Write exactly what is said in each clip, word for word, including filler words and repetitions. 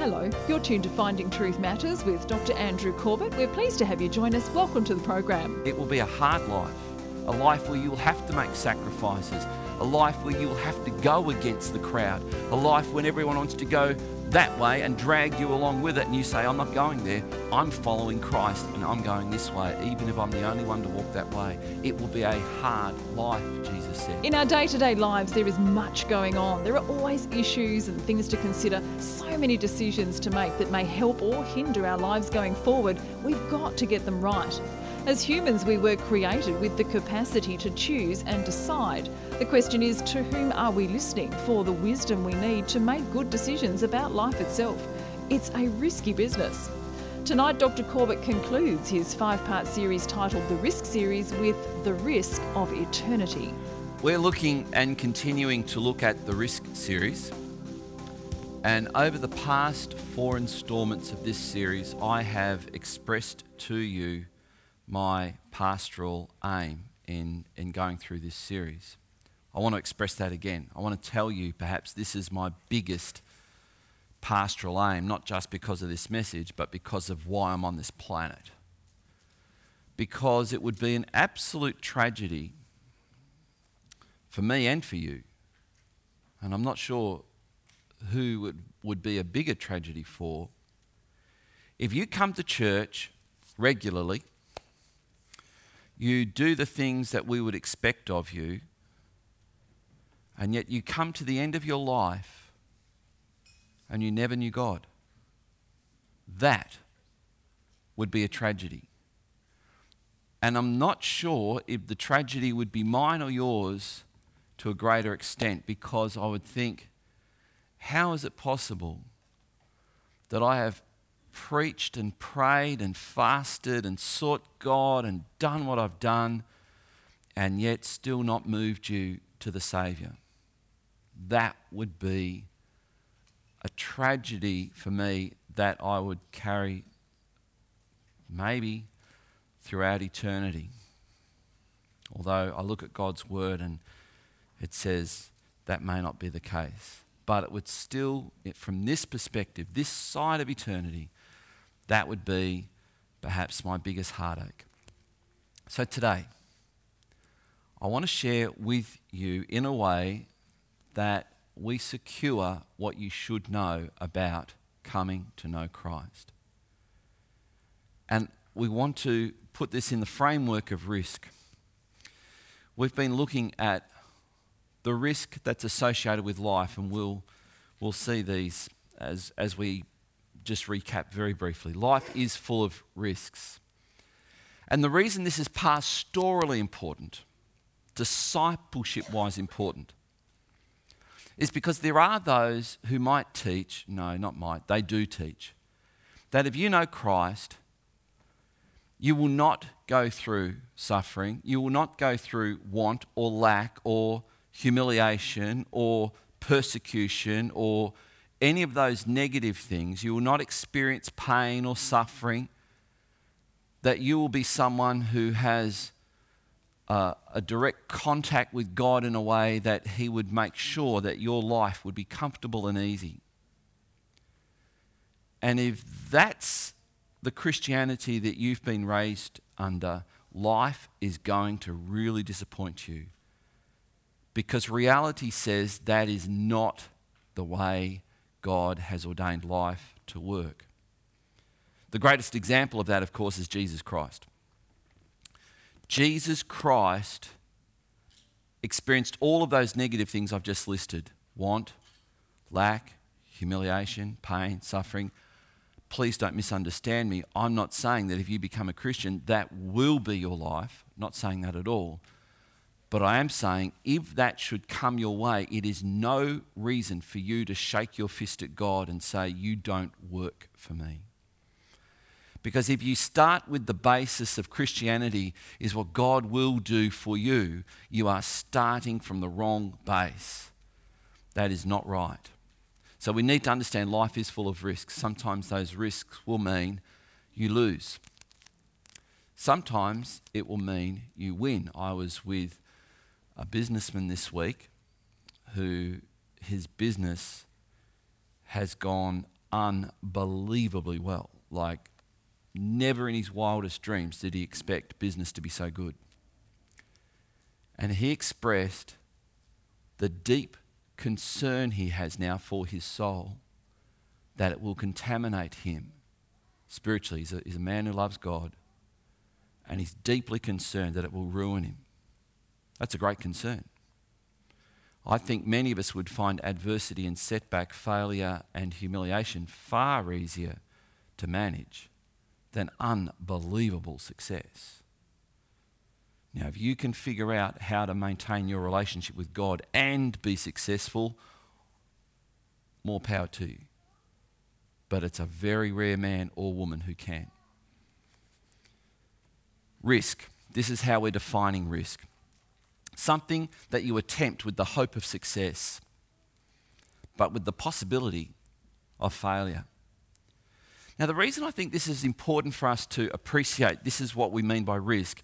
Hello, you're tuned to Finding Truth Matters with Doctor Andrew Corbett. We're pleased to have you join us. Welcome to the program. It will be a hard life, a life where you will have to make sacrifices, a life where you will have to go against the crowd, a life when everyone wants to go that way and drag you along with it, and you say, I'm not going there, I'm following Christ and I'm going this way, even if I'm the only one to walk that way. It will be a hard life, Jesus said. In our day-to-day lives, there is much going on. There are always issues and things to consider, so many decisions to make that may help or hinder our lives going forward. We've got to get them right. As humans, we were created with the capacity to choose and decide. The question is, to whom are we listening for the wisdom we need to make good decisions about life itself? It's a risky business. Tonight, Doctor Corbett concludes his five-part series titled The Risk Series with The Risk of Eternity. We're looking and continuing to look at The Risk Series. And over the past four instalments of this series, I have expressed to you my pastoral aim in, in going through this series. I want to express that again. I want to tell you perhaps this is my biggest pastoral aim, not just because of this message, but because of why I'm on this planet. Because it would be an absolute tragedy for me and for you, and I'm not sure who it would be a bigger tragedy for, if you come to church regularly, you do the things that we would expect of you, and yet you come to the end of your life and you never knew God. That would be a tragedy. And I'm not sure if the tragedy would be mine or yours to a greater extent, because I would think, how is it possible that I have preached and prayed and fasted and sought God and done what I've done, and yet still not moved you to the Saviour? That would be a tragedy for me that I would carry maybe throughout eternity. Although I look at God's Word and it says that may not be the case. But it would still, from this perspective, this side of eternity, that would be perhaps my biggest heartache. So today, I want to share with you in a way that we secure what you should know about coming to know Christ. And we want to put this in the framework of risk. We've been looking at the risk that's associated with life, and we'll, we'll see these as, as we just recap very briefly. Life is full of risks. And the reason this is pastorally important, discipleship-wise important, is because there are those who might teach, no, not might, they do teach, that if you know Christ, you will not go through suffering, you will not go through want or lack or humiliation or persecution or any of those negative things. You will not experience pain or suffering, that you will be someone who has uh, a direct contact with God in a way that He would make sure that your life would be comfortable and easy. And if that's the Christianity that you've been raised under, life is going to really disappoint you. Because reality says that is not the way God has ordained life to work. The greatest example of that, of course, is Jesus Christ. Jesus Christ experienced all of those negative things I've just listed: want, lack, humiliation, pain, suffering. Please don't misunderstand me. I'm not saying that if you become a Christian, that will be your life. I'm not saying that at all. But I am saying, if that should come your way, it is no reason for you to shake your fist at God and say, you don't work for me. Because if you start with the basis of Christianity is what God will do for you, you are starting from the wrong base. That is not right. So we need to understand life is full of risks. Sometimes those risks will mean you lose. Sometimes it will mean you win. I was with a businessman this week who his business has gone unbelievably well. Like, never in his wildest dreams did he expect business to be so good. And he expressed the deep concern he has now for his soul, that it will contaminate him spiritually. He's a, he's a man who loves God, and he's deeply concerned that it will ruin him. That's a great concern. I think many of us would find adversity and setback, failure and humiliation far easier to manage than unbelievable success. Now, if you can figure out how to maintain your relationship with God and be successful, more power to you. But it's a very rare man or woman who can. Risk. This is how we're defining risk. Something that you attempt with the hope of success, but with the possibility of failure. Now, the reason I think this is important for us to appreciate, this is what we mean by risk,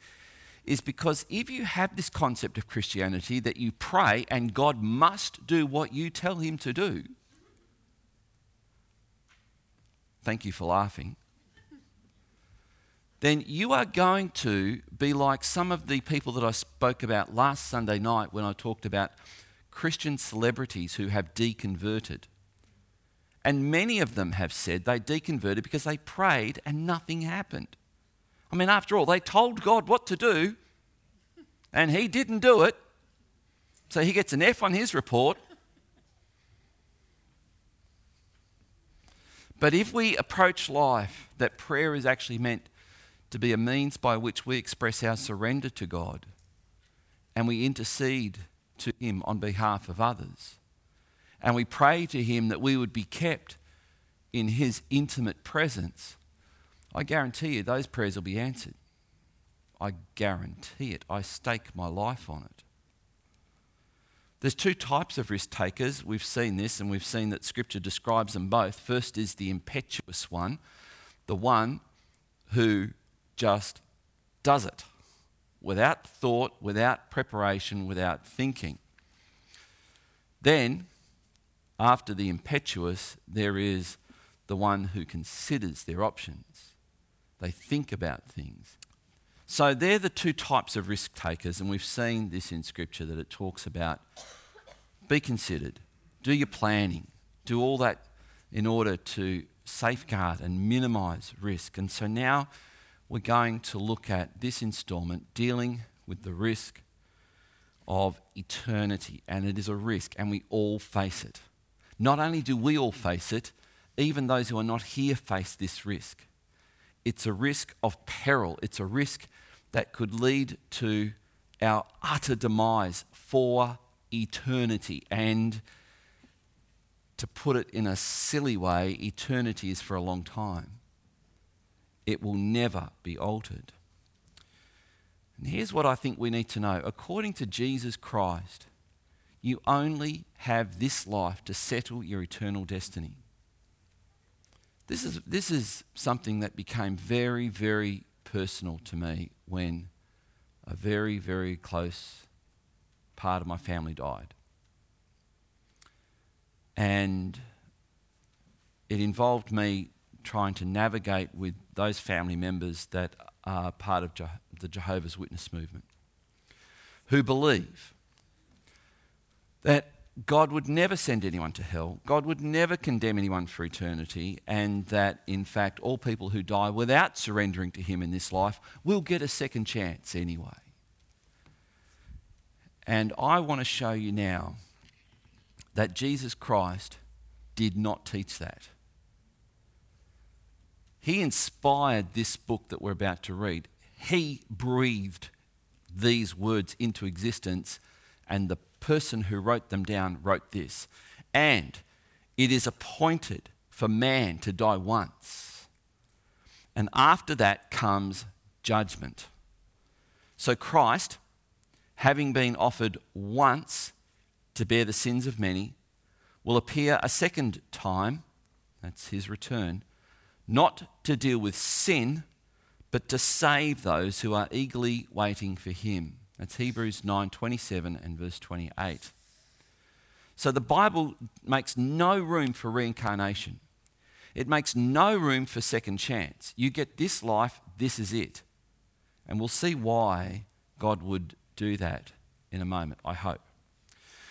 is because if you have this concept of Christianity that you pray and God must do what you tell him to do, thank you for laughing, then you are going to be like some of the people that I spoke about last Sunday night when I talked about Christian celebrities who have deconverted. And many of them have said they deconverted because they prayed and nothing happened. I mean, after all, they told God what to do and he didn't do it. So he gets an F on his report. But if we approach life, that prayer is actually meant to be a means by which we express our surrender to God and we intercede to him on behalf of others. And we pray to him that we would be kept in his intimate presence. I guarantee you those prayers will be answered. I guarantee it. I stake my life on it. There's two types of risk takers. We've seen this, and we've seen that Scripture describes them both. First is the impetuous one, the one who just does it without thought, without preparation, without thinking. Then, after the impetuous, there is the one who considers their options. They think about things. So they're the two types of risk takers, and we've seen this in Scripture that it talks about. Be considered, do your planning, do all that in order to safeguard and minimise risk. And so now we're going to look at this instalment dealing with the risk of eternity, and it is a risk, and we all face it. Not only do we all face it, even those who are not here face this risk. It's a risk of peril. It's a risk that could lead to our utter demise for eternity. And to put it in a silly way, eternity is for a long time. It will never be altered. And here's what I think we need to know. According to Jesus Christ, you only have this life to settle your eternal destiny. This is this is something that became very, very personal to me when a very, very close part of my family died. And it involved me trying to navigate with those family members that are part of Je- the Jehovah's Witness movement, who believe that God would never send anyone to hell, God would never condemn anyone for eternity, and that, in fact, all people who die without surrendering to him in this life will get a second chance anyway. And I want to show you now that Jesus Christ did not teach that. He inspired this book that we're about to read. He breathed these words into existence, and the person who wrote them down wrote this. And it is appointed for man to die once, and after that comes judgment. So Christ, having been offered once to bear the sins of many, will appear a second time, that's his return, not to deal with sin, but to save those who are eagerly waiting for him. That's Hebrews nine twenty-seven and verse twenty-eight. So the Bible makes no room for reincarnation. It makes no room for second chance. You get this life, this is it. And we'll see why God would do that in a moment, I hope.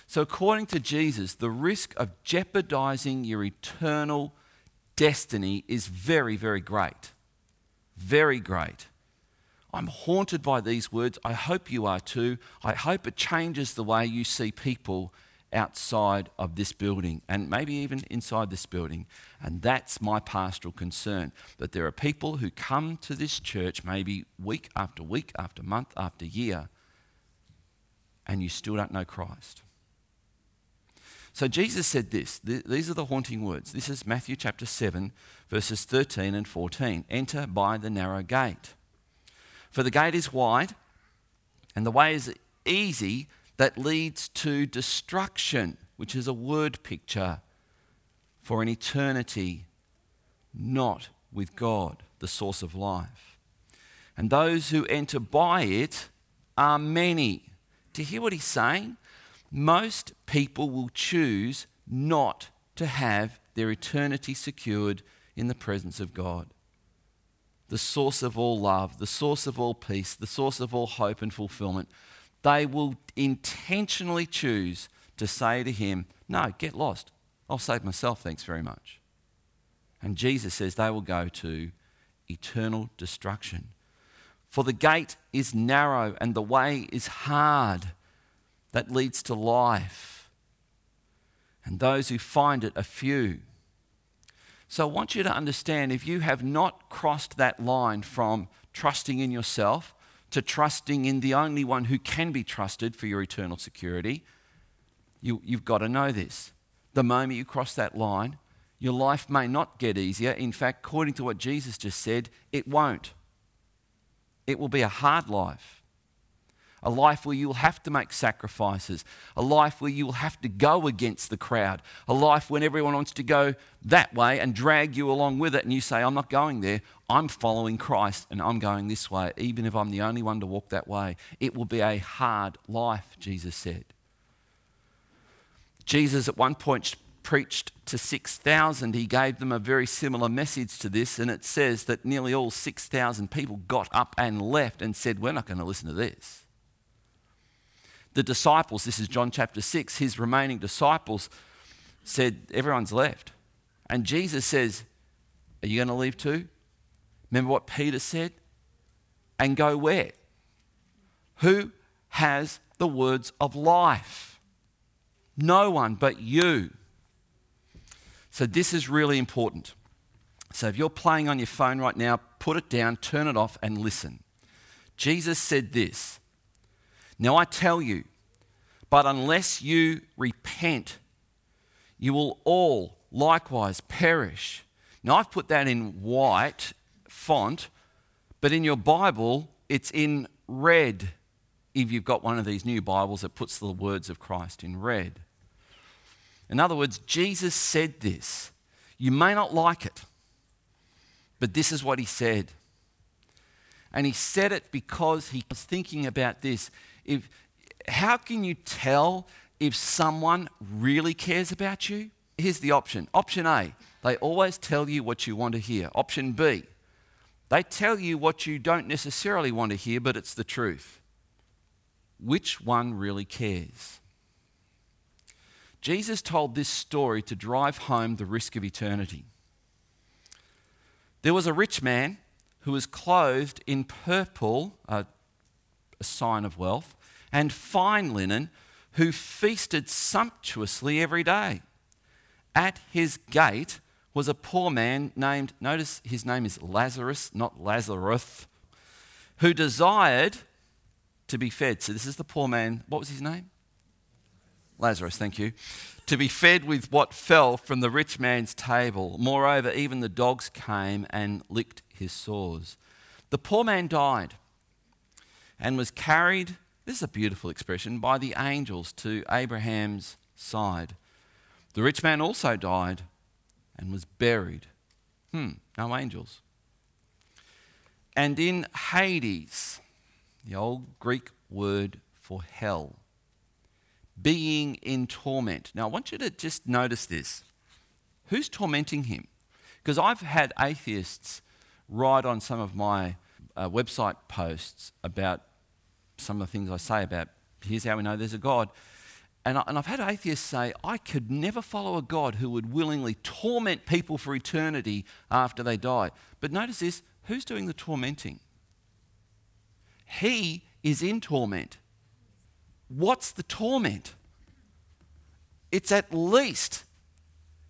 So according to Jesus, the risk of jeopardizing your eternal destiny is very, very great. Very great. I'm haunted by these words. I hope you are too. I hope it changes the way you see people outside of this building and maybe even inside this building. And that's my pastoral concern, that there are people who come to this church maybe week after week, after month, after year, and you still don't know Christ. So Jesus said this, th- these are the haunting words. This is Matthew chapter seven, verses thirteen and fourteen. Enter by the narrow gate. For the gate is wide, and the way is easy that leads to destruction, which is a word picture for an eternity not with God, the source of life. And those who enter by it are many. Do you hear what he's saying? Most people will choose not to have their eternity secured in the presence of God, the source of all love, the source of all peace, the source of all hope and fulfillment. They will intentionally choose to say to him, no, get lost. I'll save myself, thanks very much. And Jesus says they will go to eternal destruction. For the gate is narrow and the way is hard that leads to life, and those who find it are few. So I want you to understand, if you have not crossed that line from trusting in yourself to trusting in the only one who can be trusted for your eternal security, you, you've got to know this. The moment you cross that line, your life may not get easier. In fact, according to what Jesus just said, it won't. It will be a hard life. A life where you'll have to make sacrifices. A life where you'll have to go against the crowd. A life when everyone wants to go that way and drag you along with it. And you say, I'm not going there. I'm following Christ and I'm going this way, even if I'm the only one to walk that way. It will be a hard life, Jesus said. Jesus at one point preached to six thousand. He gave them a very similar message to this. And it says that nearly all six thousand people got up and left and said, we're not going to listen to this. The disciples, this is John chapter six, his remaining disciples said, everyone's left. And Jesus says, are you going to leave too? Remember what Peter said? And go where? Who has the words of life? No one but you. So this is really important. So if you're playing on your phone right now, put it down, turn it off and listen. Jesus said this. Now I tell you, but unless you repent, you will all likewise perish. Now I've put that in white font, but in your Bible, it's in red. If you've got one of these new Bibles that puts the words of Christ in red. In other words, Jesus said this. You may not like it, but this is what he said. And he said it because he was thinking about this. If, how can you tell if someone really cares about you? Here's the option. Option A, they always tell you what you want to hear. Option B, they tell you what you don't necessarily want to hear, but it's the truth. Which one really cares? Jesus told this story to drive home the risk of eternity. There was a rich man who was clothed in purple, uh, a sign of wealth, and fine linen, who feasted sumptuously every day. At his gate was a poor man named, notice his name is Lazarus, not Lazarus, who desired to be fed. So this is the poor man, what was his name? Lazarus, thank you. To be fed with what fell from the rich man's table. Moreover, even the dogs came and licked his sores. The poor man died and was carried, this is a beautiful expression, by the angels to Abraham's side. The rich man also died and was buried. Hmm, no angels. And in Hades, the old Greek word for hell, being in torment. Now I want you to just notice this. Who's tormenting him? Because I've had atheists write on some of my uh, website posts about some of the things I say about, here's how we know there's a God. And, I, and I've had atheists say, I could never follow a God who would willingly torment people for eternity after they die. But notice this, who's doing the tormenting? He is in torment. What's the torment? It's at least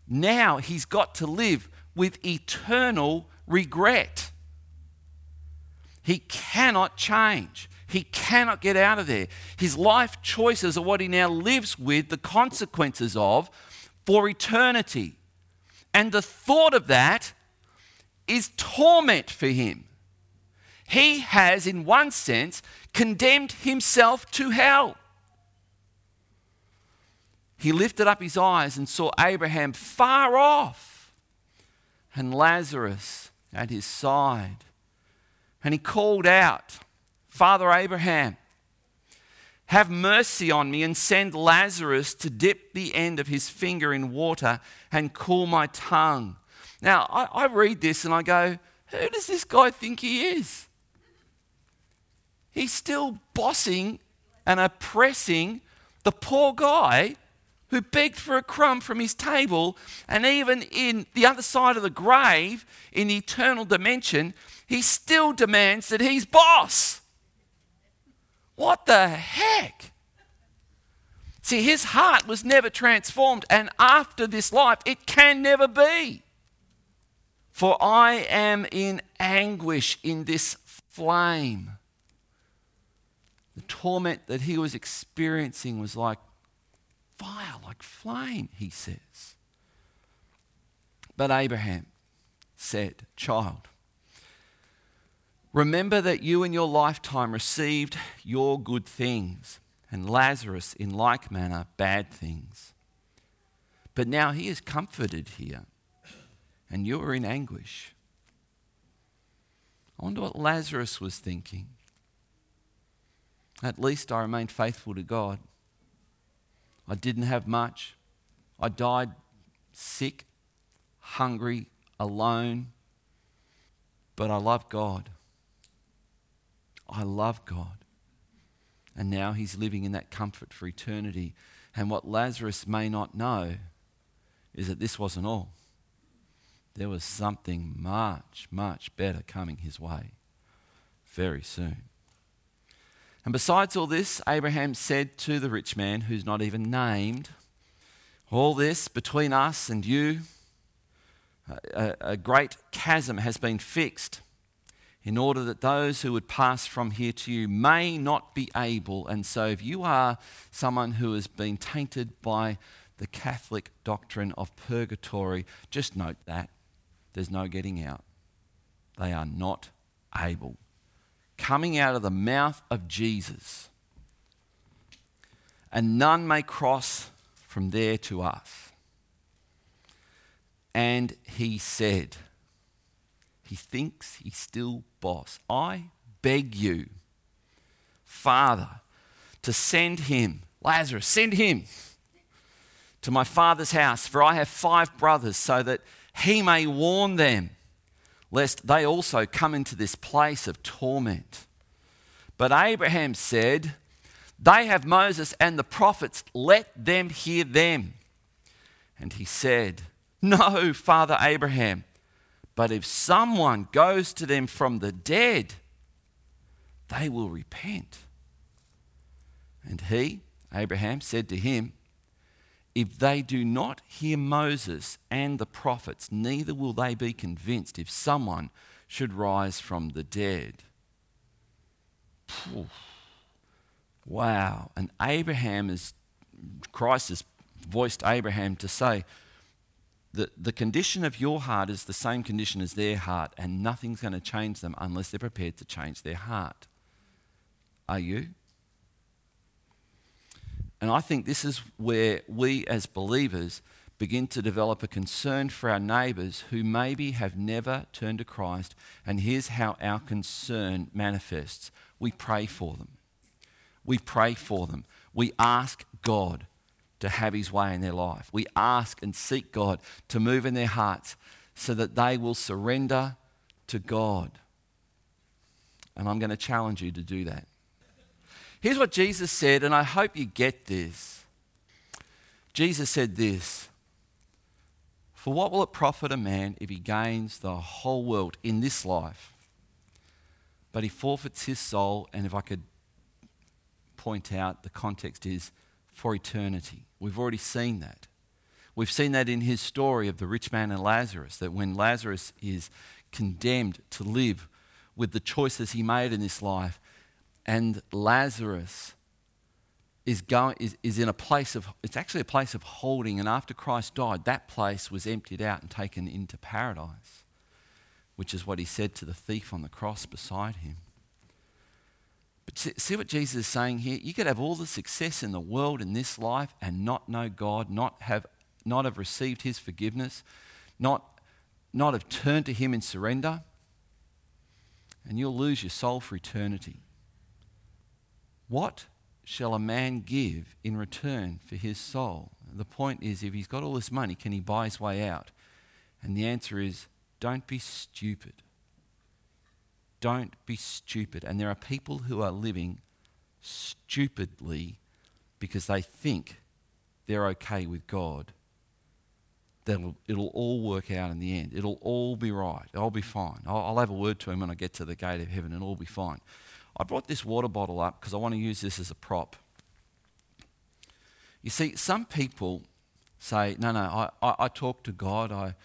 now he's got to live with eternal regret. He cannot change. He cannot get out of there. His life choices are what he now lives with the consequences of for eternity. And the thought of that is torment for him. He has, in one sense, condemned himself to hell. He lifted up his eyes and saw Abraham far off and Lazarus at his side. And he called out, Father Abraham, have mercy on me and send Lazarus to dip the end of his finger in water and cool my tongue. Now, I, I read this and I go, who does this guy think he is? He's still bossing and oppressing the poor guy who begged for a crumb from his table, and even in the other side of the grave, in the eternal dimension, he still demands that he's boss. What the heck? See, his heart was never transformed, and after this life, it can never be. For I am in anguish in this flame. The torment that he was experiencing was like fire, like flame, he says. But Abraham said, Child, remember that you in your lifetime received your good things, and Lazarus in like manner bad things. But now he is comforted here, and you are in anguish. I wonder what Lazarus was thinking. At least I remained faithful to God. I didn't have much. I died sick, hungry, alone. But I love God. I love God. And now he's living in that comfort for eternity. And what Lazarus may not know is that this wasn't all. There was something much, much better coming his way very soon. And besides all this, Abraham said to the rich man, who's not even named, all this between us and you, a, a great chasm has been fixed in order that those who would pass from here to you may not be able. And so if you are someone who has been tainted by the Catholic doctrine of purgatory, just note that. There's no getting out. They are not able. Coming out of the mouth of Jesus. And none may cross from there to us. And he said, he thinks he's still boss. I beg you, Father, to send him, Lazarus, send him to my father's house, for I have five brothers, so that he may warn them, lest they also come into this place of torment. But Abraham said, they have Moses and the prophets, let them hear them. And he said, no, Father Abraham, but if someone goes to them from the dead, they will repent. And he, Abraham, said to him, if they do not hear Moses and the prophets, neither will they be convinced if someone should rise from the dead. Phew. Wow. And Abraham is, Christ has voiced Abraham to say that the condition of your heart is the same condition as their heart, and nothing's going to change them unless they're prepared to change their heart. Are you? And I think this is where we as believers begin to develop a concern for our neighbours who maybe have never turned to Christ. And here's how our concern manifests. We pray for them. We pray for them. We ask God to have his way in their life. We ask and seek God to move in their hearts so that they will surrender to God. And I'm going to challenge you to do that. Here's what Jesus said, and I hope you get this. Jesus said this, "For what will it profit a man if he gains the whole world in this life, but he forfeits his soul?" And if I could point out, the context is for eternity. We've already seen that. We've seen that in his story of the rich man and Lazarus, that when Lazarus is condemned to live with the choices he made in this life, and Lazarus is going is, is in a place of, it's actually a place of holding, and after Christ died, that place was emptied out and taken into paradise, which is what he said to the thief on the cross beside him. But see what Jesus is saying here? You could have all the success in the world in this life and not know God, not have not have received his forgiveness, not, not have turned to him in surrender, and you'll lose your soul for eternity. What shall a man give in return for his soul? The point is, if he's got all this money, can he buy his way out? And the answer is, don't be stupid. Don't be stupid. And there are people who are living stupidly because they think they're okay with God. That'll, it'll all work out in the end. It'll all be right. I'll be fine. I'll, I'll have a word to him when I get to the gate of heaven and it'll be fine. I brought this water bottle up because I want to use this as a prop. You see, some people say, no, no, I, I, I talk to God. I,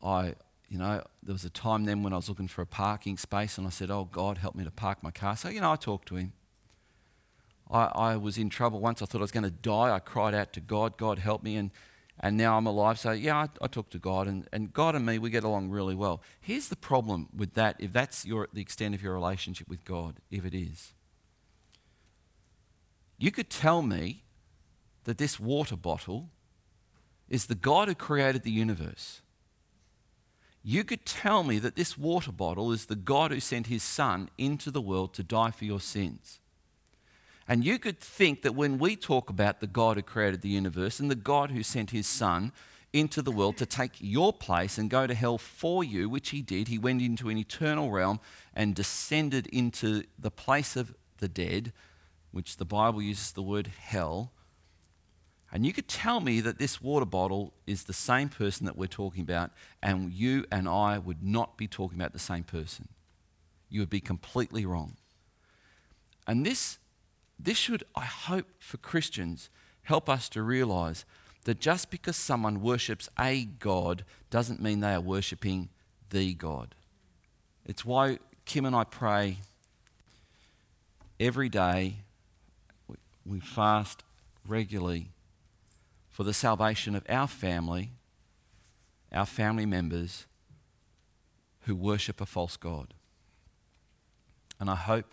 I, you know, there was a time then when I was looking for a parking space and I said, oh, God, help me to park my car. So, you know, I talked to him. I, I was in trouble once. I thought I was going to die. I cried out to God, God, help me. And and now I'm alive. So, yeah, I, I talk to God. And, and God and me, we get along really well. Here's the problem with that, if that's your the extent of your relationship with God, if it is. You could tell me that this water bottle is the God who created the universe. You could tell me that this water bottle is the God who sent his son into the world to die for your sins. And you could think that when we talk about the God who created the universe and the God who sent his son into the world to take your place and go to hell for you, which he did, he went into an eternal realm and descended into the place of the dead, which the Bible uses the word hell. And you could tell me that this water bottle is the same person that we're talking about, and you and I would not be talking about the same person. You would be completely wrong. And this This should, I hope, for Christians, help us to realise that just because someone worships a God doesn't mean they are worshipping the God. It's why Kim and I pray every day, we fast regularly for the salvation of our family, our family members who worship a false God. And I hope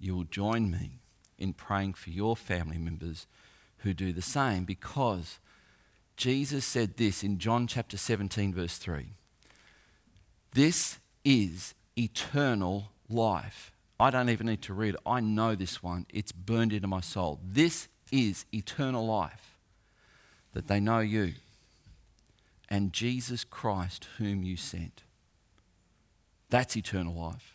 you will join me in praying for your family members who do the same, because Jesus said this in John chapter seventeen verse three. This is eternal life. I don't even need to read it. I know this one. It's burned into my soul. This is eternal life, that they know you and Jesus Christ whom you sent. That's eternal life.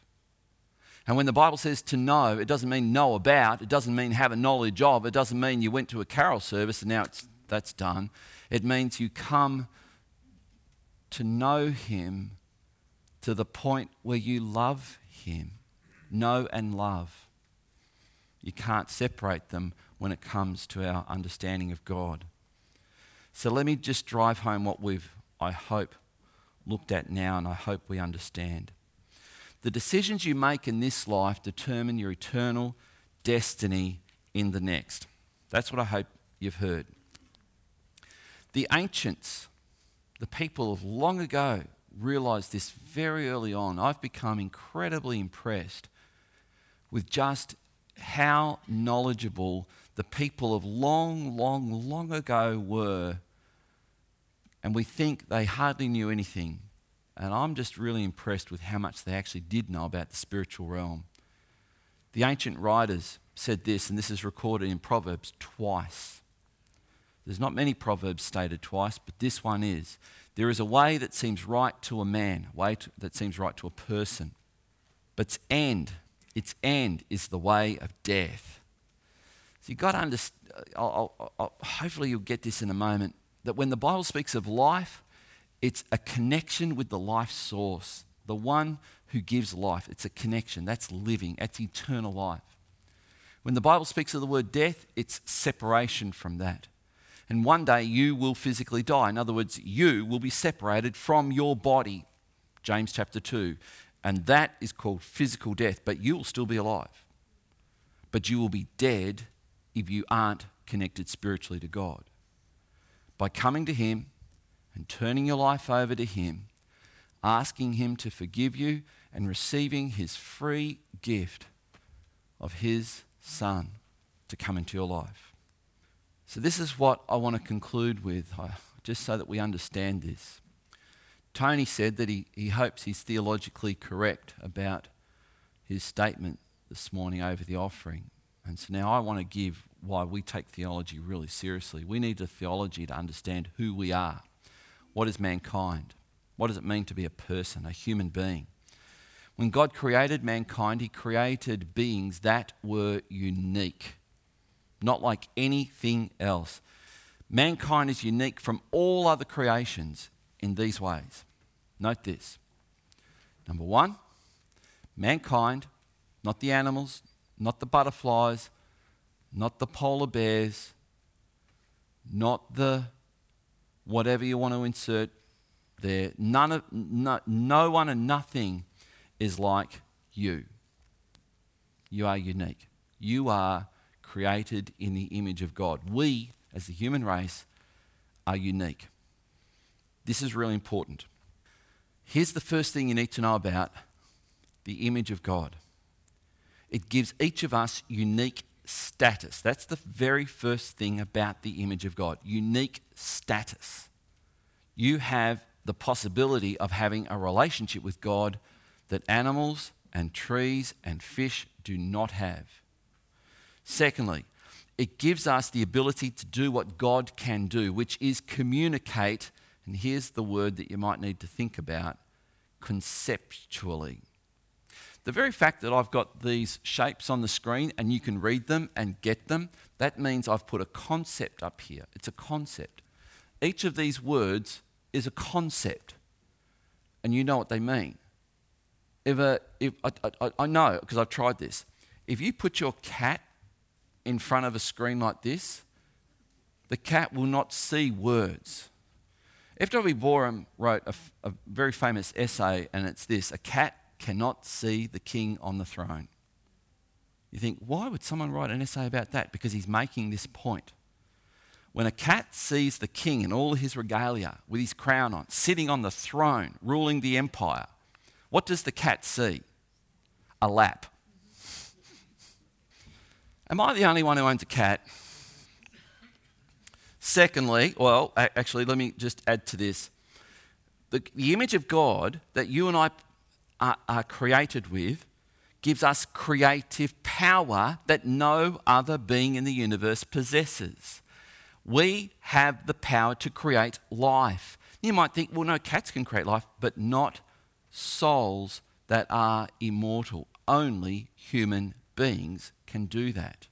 And when the Bible says to know, it doesn't mean know about, it doesn't mean have a knowledge of, it doesn't mean you went to a carol service and now it's, that's done. It means you come to know him to the point where you love him. Know and love. You can't separate them when it comes to our understanding of God. So let me just drive home what we've, I hope, looked at now, and I hope we understand. The decisions you make in this life determine your eternal destiny in the next. That's what I hope you've heard. The ancients, the people of long ago, realised this very early on. I've become incredibly impressed with just how knowledgeable the people of long, long, long ago were, and we think they hardly knew anything. And I'm just really impressed with how much they actually did know about the spiritual realm. The ancient writers said this, and this is recorded in Proverbs twice. There's not many Proverbs stated twice, but this one is. There is a way that seems right to a man, way to, that seems right to a person. But its end, its end is the way of death. So you've got to understand, I'll, I'll, I'll, hopefully you'll get this in a moment, that when the Bible speaks of life, it's a connection with the life source, the one who gives life. It's a connection. That's living. That's eternal life. When the Bible speaks of the word death, it's separation from that. And one day you will physically die. In other words, you will be separated from your body, James chapter two. And that is called physical death, but you will still be alive. But you will be dead if you aren't connected spiritually to God. By coming to Him and turning your life over to Him, asking Him to forgive you and receiving His free gift of His Son to come into your life. So this is what I want to conclude with, just so that we understand this. Tony said that he, he hopes he's theologically correct about his statement this morning over the offering. And so now I want to give why we take theology really seriously. We need a theology to understand who we are. What is mankind? What does it mean to be a person, a human being? When God created mankind, He created beings that were unique, not like anything else. Mankind is unique from all other creations in these ways. Note this. Number one, mankind, not the animals, not the butterflies, not the polar bears, not the whatever you want to insert there. None of, no, no one and nothing is like you. You are unique. You are created in the image of God. We, as the human race, are unique. This is really important. Here's the first thing you need to know about the image of God. It gives each of us unique status. That's the very first thing about the image of God, unique status. You have the possibility of having a relationship with God that animals and trees and fish do not have. Secondly, it gives us the ability to do what God can do, which is communicate, and here's the word that you might need to think about, conceptually. The very fact that I've got these shapes on the screen and you can read them and get them, that means I've put a concept up here. It's a concept. Each of these words is a concept, and you know what they mean. If, a, if I, I, I know, because I've tried this. If you put your cat in front of a screen like this, the cat will not see words. F W Borum wrote a, a very famous essay, and it's this: a cat cannot see the king on the throne. You think, why would someone write an essay about that? Because he's making this point. When a cat sees the king in all his regalia, with his crown on, sitting on the throne, ruling the empire, what does the cat see? A lap. Am I the only one who owns a cat? Secondly, well, actually, let me just add to this. The, the image of God that you and I are, are created with gives us creative power that no other being in the universe possesses. We have the power to create life. You might think, well, no, cats can create life, but not souls that are immortal. Only human beings can do that.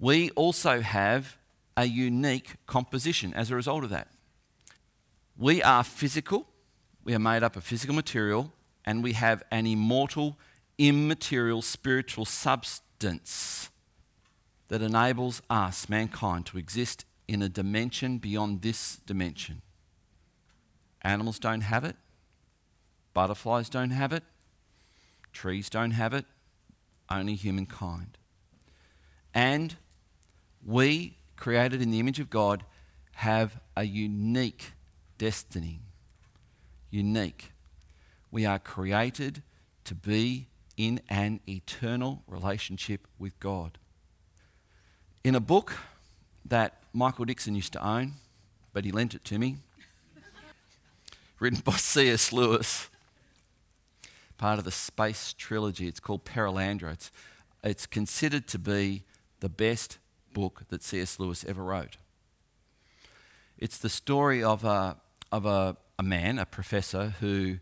We also have a unique composition as a result of that. We are physical, we are made up of physical material, and we have an immortal, immaterial, spiritual substance that enables us, mankind, to exist in a dimension beyond this dimension. Animals don't have it, butterflies don't have it, trees don't have it, only humankind. And we, created in the image of God, have a unique destiny. Unique. We are created to be in an eternal relationship with God. In a book that Michael Dixon used to own, but he lent it to me, written by C S Lewis, part of the space trilogy, it's called Perelandra. It's, it's considered to be the best book that C S Lewis ever wrote. It's the story of a of a, a man, a professor, who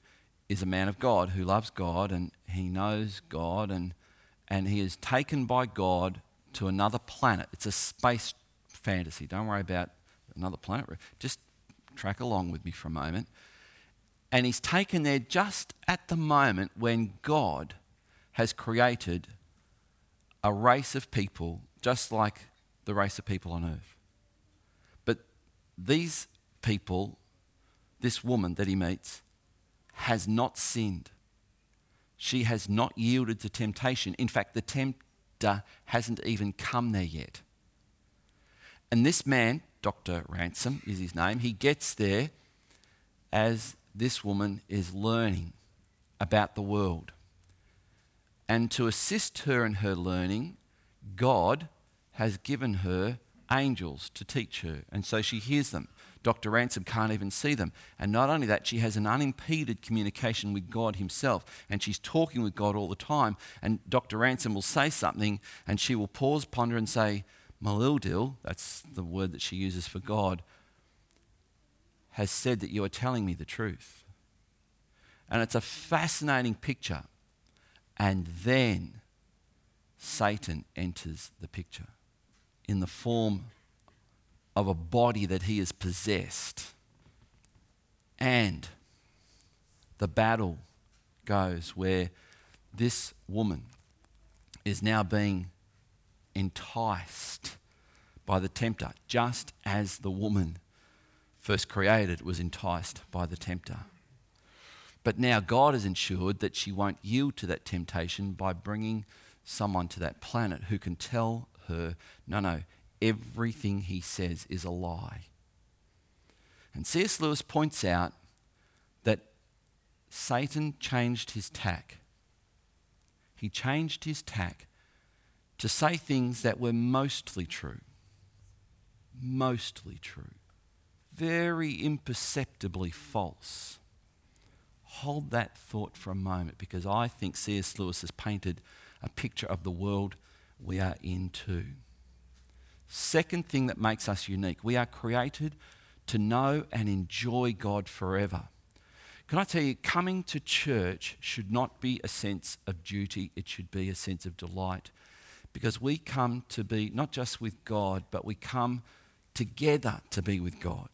is a man of God, who loves God and he knows God, and and he is taken by God to another planet. It's a space fantasy. Don't worry about another planet. Just track along with me for a moment. And he's taken there just at the moment when God has created a race of people just like the race of people on earth. But these people, this woman that he meets, has not sinned. She has not yielded to temptation. In fact, the tempter hasn't even come there yet. And this man, Doctor Ransom is his name, he gets there as this woman is learning about the world. And to assist her in her learning, God has given her angels to teach her. And so she hears them. Doctor Ransom can't even see them. And not only that, she has an unimpeded communication with God himself. And she's talking with God all the time. And Doctor Ransom will say something and she will pause, ponder and say, Malildil, that's the word that she uses for God, has said that you are telling me the truth. And it's a fascinating picture. And then Satan enters the picture in the form of a body that he has possessed. And the battle goes where this woman is now being enticed by the tempter, just as the woman first created was enticed by the tempter. But now God has ensured that she won't yield to that temptation by bringing someone to that planet who can tell her, no, no, everything he says is a lie. And C S Lewis points out that Satan changed his tack. He changed his tack to say things that were mostly true. Mostly true. Very imperceptibly false. Hold that thought for a moment, because I think C S Lewis has painted a picture of the world we are in too. Second thing that makes us unique, we are created to know and enjoy God forever. Can I tell you, coming to church should not be a sense of duty, it should be a sense of delight, because we come to be not just with God, but we come together to be with God.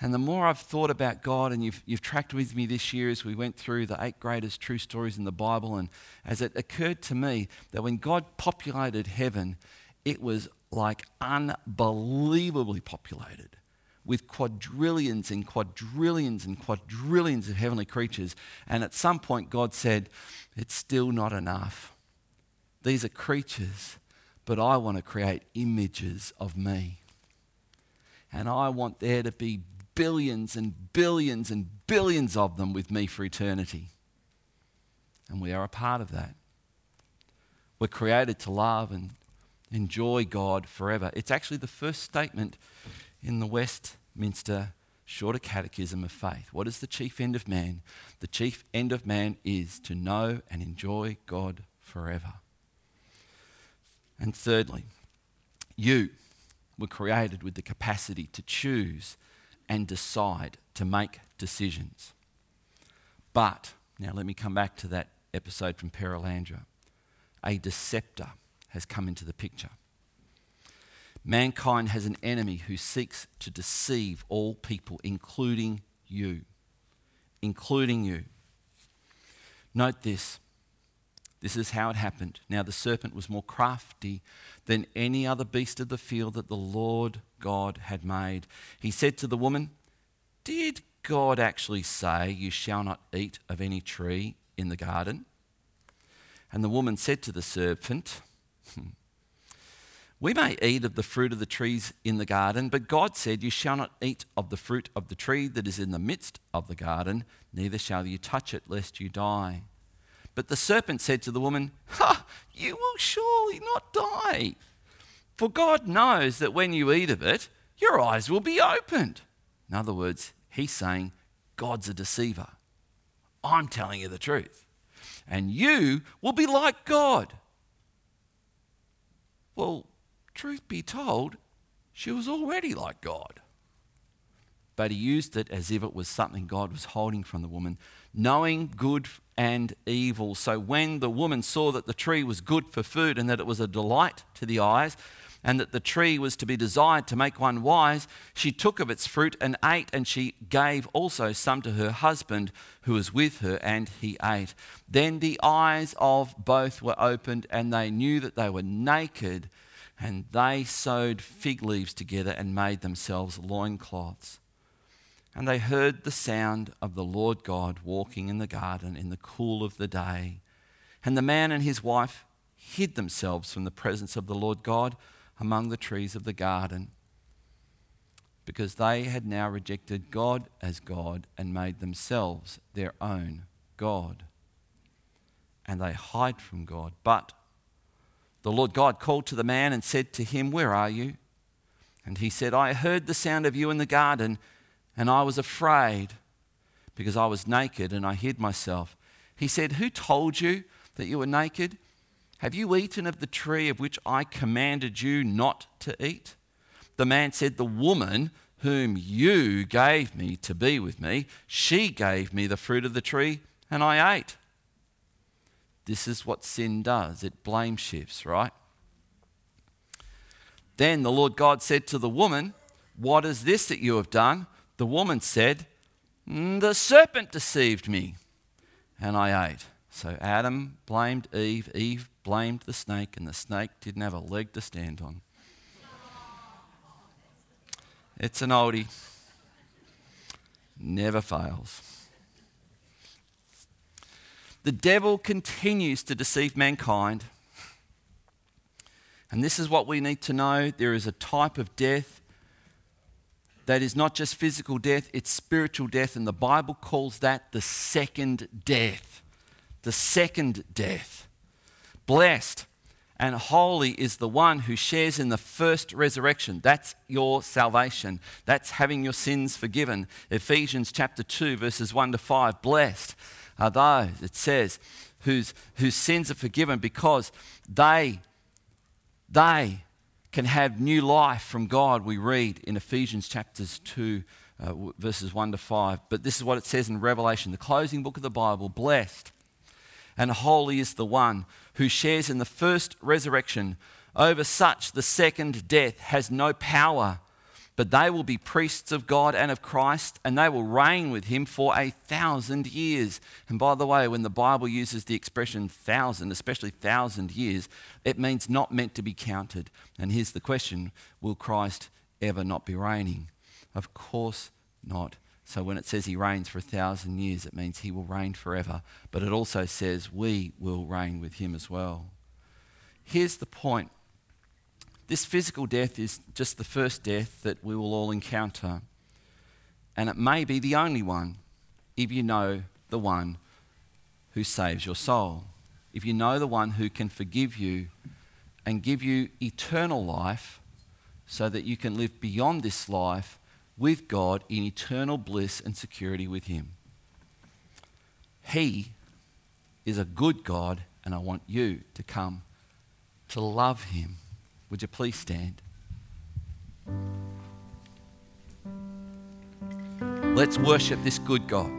And the more I've thought about God, and you've, you've tracked with me this year as we went through the eight greatest true stories in the Bible, and as it occurred to me that when God populated heaven, it was like unbelievably populated with quadrillions and quadrillions and quadrillions of heavenly creatures. And at some point God said, it's still not enough. These are creatures, but I want to create images of me. And I want there to be billions and billions and billions of them with me for eternity. And we are a part of that. We're created to love and enjoy God forever. It's actually the first statement in the Westminster Shorter Catechism of Faith. What is the chief end of man? The chief end of man is to know and enjoy God forever. And thirdly, you were created with the capacity to choose and decide, to make decisions. But, now let me come back to that episode from Perelandra. A deceptor has come into the picture. Mankind has an enemy who seeks to deceive all people, including you. Including you. Note this. This is how it happened. Now the serpent was more crafty than any other beast of the field that the Lord God had made. He said to the woman, did God actually say you shall not eat of any tree in the garden? And the woman said to the serpent, we may eat of the fruit of the trees in the garden, but God said you shall not eat of the fruit of the tree that is in the midst of the garden, neither shall you touch it lest you die. But the serpent said to the woman, ha, you will surely not die. For God knows that when you eat of it, your eyes will be opened. In other words, he's saying, God's a deceiver. I'm telling you the truth. And you will be like God. Well, truth be told, She was already like God. But he used it as if it was something God was holding from the woman, knowing good and evil. So when the woman saw that the tree was good for food and that it was a delight to the eyes and that the tree was to be desired to make one wise, she took of its fruit and ate, and she gave also some to her husband who was with her, and he ate. Then the eyes of both were opened, and they knew that they were naked, and they sewed fig leaves together and made themselves loincloths. And they heard the sound of the Lord God walking in the garden in the cool of the day. And the man and his wife hid themselves from the presence of the Lord God among the trees of the garden, because they had now rejected God as God and made themselves their own God. And they hide from God. But the Lord God called to the man and said to him, "Where are you?" And he said, "I heard the sound of you in the garden, and I was afraid, because I was naked, and I hid myself." He said, "Who told you that you were naked? Have you eaten of the tree of which I commanded you not to eat?" The man said, "The woman whom you gave me to be with me, she gave me the fruit of the tree, and I ate." This is what sin does. It blame shifts, right? Then the Lord God said to the woman, "What is this that you have done?" The woman said, "The serpent deceived me, and I ate." So Adam blamed Eve, Eve blamed the snake, and the snake didn't have a leg to stand on. It's an oldie. Never fails. The devil continues to deceive mankind. And this is what we need to know. There is a type of death that is not just physical death, it's spiritual death, and the Bible calls that the second death. The second death. Blessed and holy is the one who shares in the first resurrection. That's your salvation. That's having your sins forgiven. Ephesians chapter two, verses one to five. Blessed are those, it says, whose, whose sins are forgiven, because they, they, can have new life from God, we read in Ephesians chapters two, uh, verses one to five. But this is what it says in Revelation, the closing book of the Bible. Blessed and holy is the one who shares in the first resurrection. Over such the second death has no power, but they will be priests of God and of Christ, and they will reign with him for a thousand years. And by the way, when the Bible uses the expression thousand, especially thousand years, it means not meant to be counted. And here's the question, will Christ ever not be reigning? Of course not. So when it says he reigns for a thousand years, it means he will reign forever. But it also says we will reign with him as well. Here's the point. This physical death is just the first death that we will all encounter, and it may be the only one if you know the one who saves your soul, if you know the one who can forgive you and give you eternal life so that you can live beyond this life with God in eternal bliss and security with him. He is a good God, and I want you to come to love him. Would you please stand? Let's worship this good God.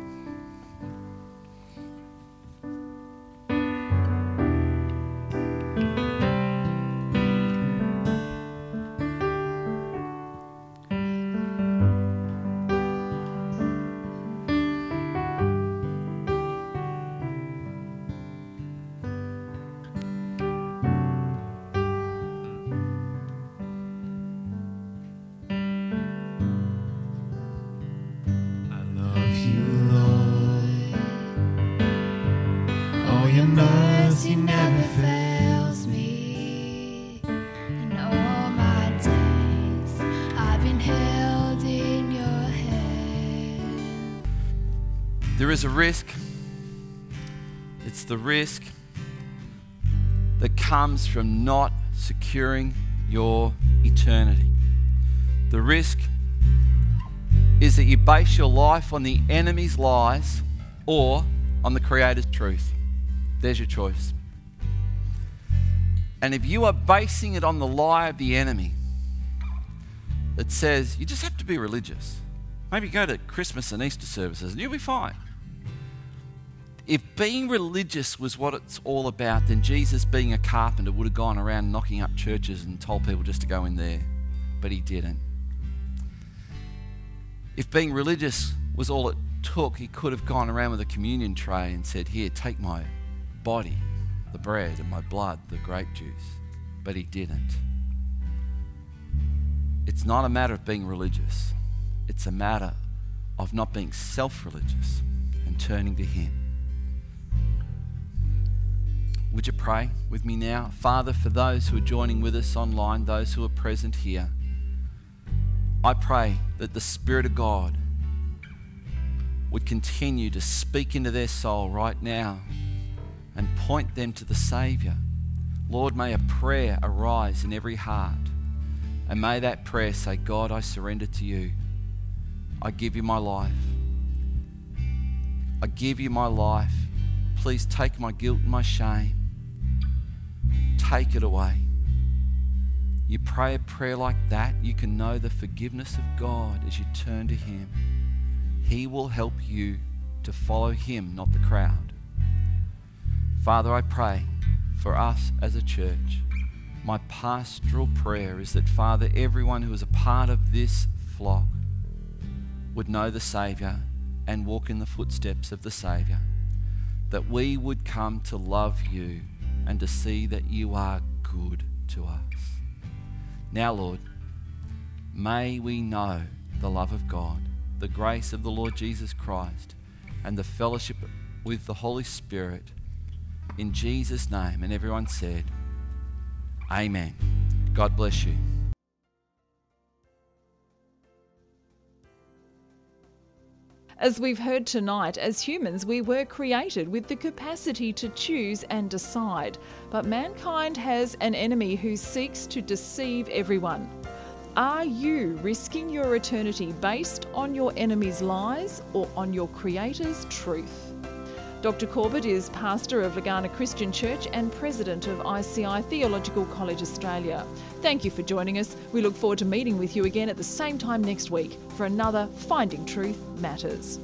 There's a risk. It's the risk that comes from not securing your eternity. The risk is that you base your life on the enemy's lies or on the Creator's truth. There's your choice. And if you are basing it on the lie of the enemy, that says you just have to be religious. Maybe go to Christmas and Easter services and you'll be fine. If being religious was what it's all about, then Jesus, being a carpenter, would have gone around knocking up churches and told people just to go in there. But he didn't. If being religious was all it took, he could have gone around with a communion tray and said, "Here, take my body, the bread, and my blood, the grape juice." But he didn't. It's not a matter of being religious. It's a matter of not being self-religious and turning to him. Would you pray with me now? Father, for those who are joining with us online, those who are present here, I pray that the Spirit of God would continue to speak into their soul right now and point them to the Saviour. Lord, may a prayer arise in every heart, and may that prayer say, "God, I surrender to you. I give you my life. I give you my life. Please take my guilt and my shame. Take it away." You pray a prayer like that, you can know the forgiveness of God as you turn to him. He will help you to follow him, not the crowd. Father, I pray for us as a church. My pastoral prayer is that, Father, everyone who is a part of this flock would know the Saviour and walk in the footsteps of the Saviour, that we would come to love you and to see that you are good to us. Now, Lord, may we know the love of God, the grace of the Lord Jesus Christ, and the fellowship with the Holy Spirit, in Jesus' name. And everyone said, Amen. God bless you. As we've heard tonight, as humans, we were created with the capacity to choose and decide. But mankind has an enemy who seeks to deceive everyone. Are you risking your eternity based on your enemy's lies or on your Creator's truth? Doctor Corbett is pastor of Lagana Christian Church and president of I C I Theological College Australia. Thank you for joining us. We look forward to meeting with you again at the same time next week for another Finding Truth Matters.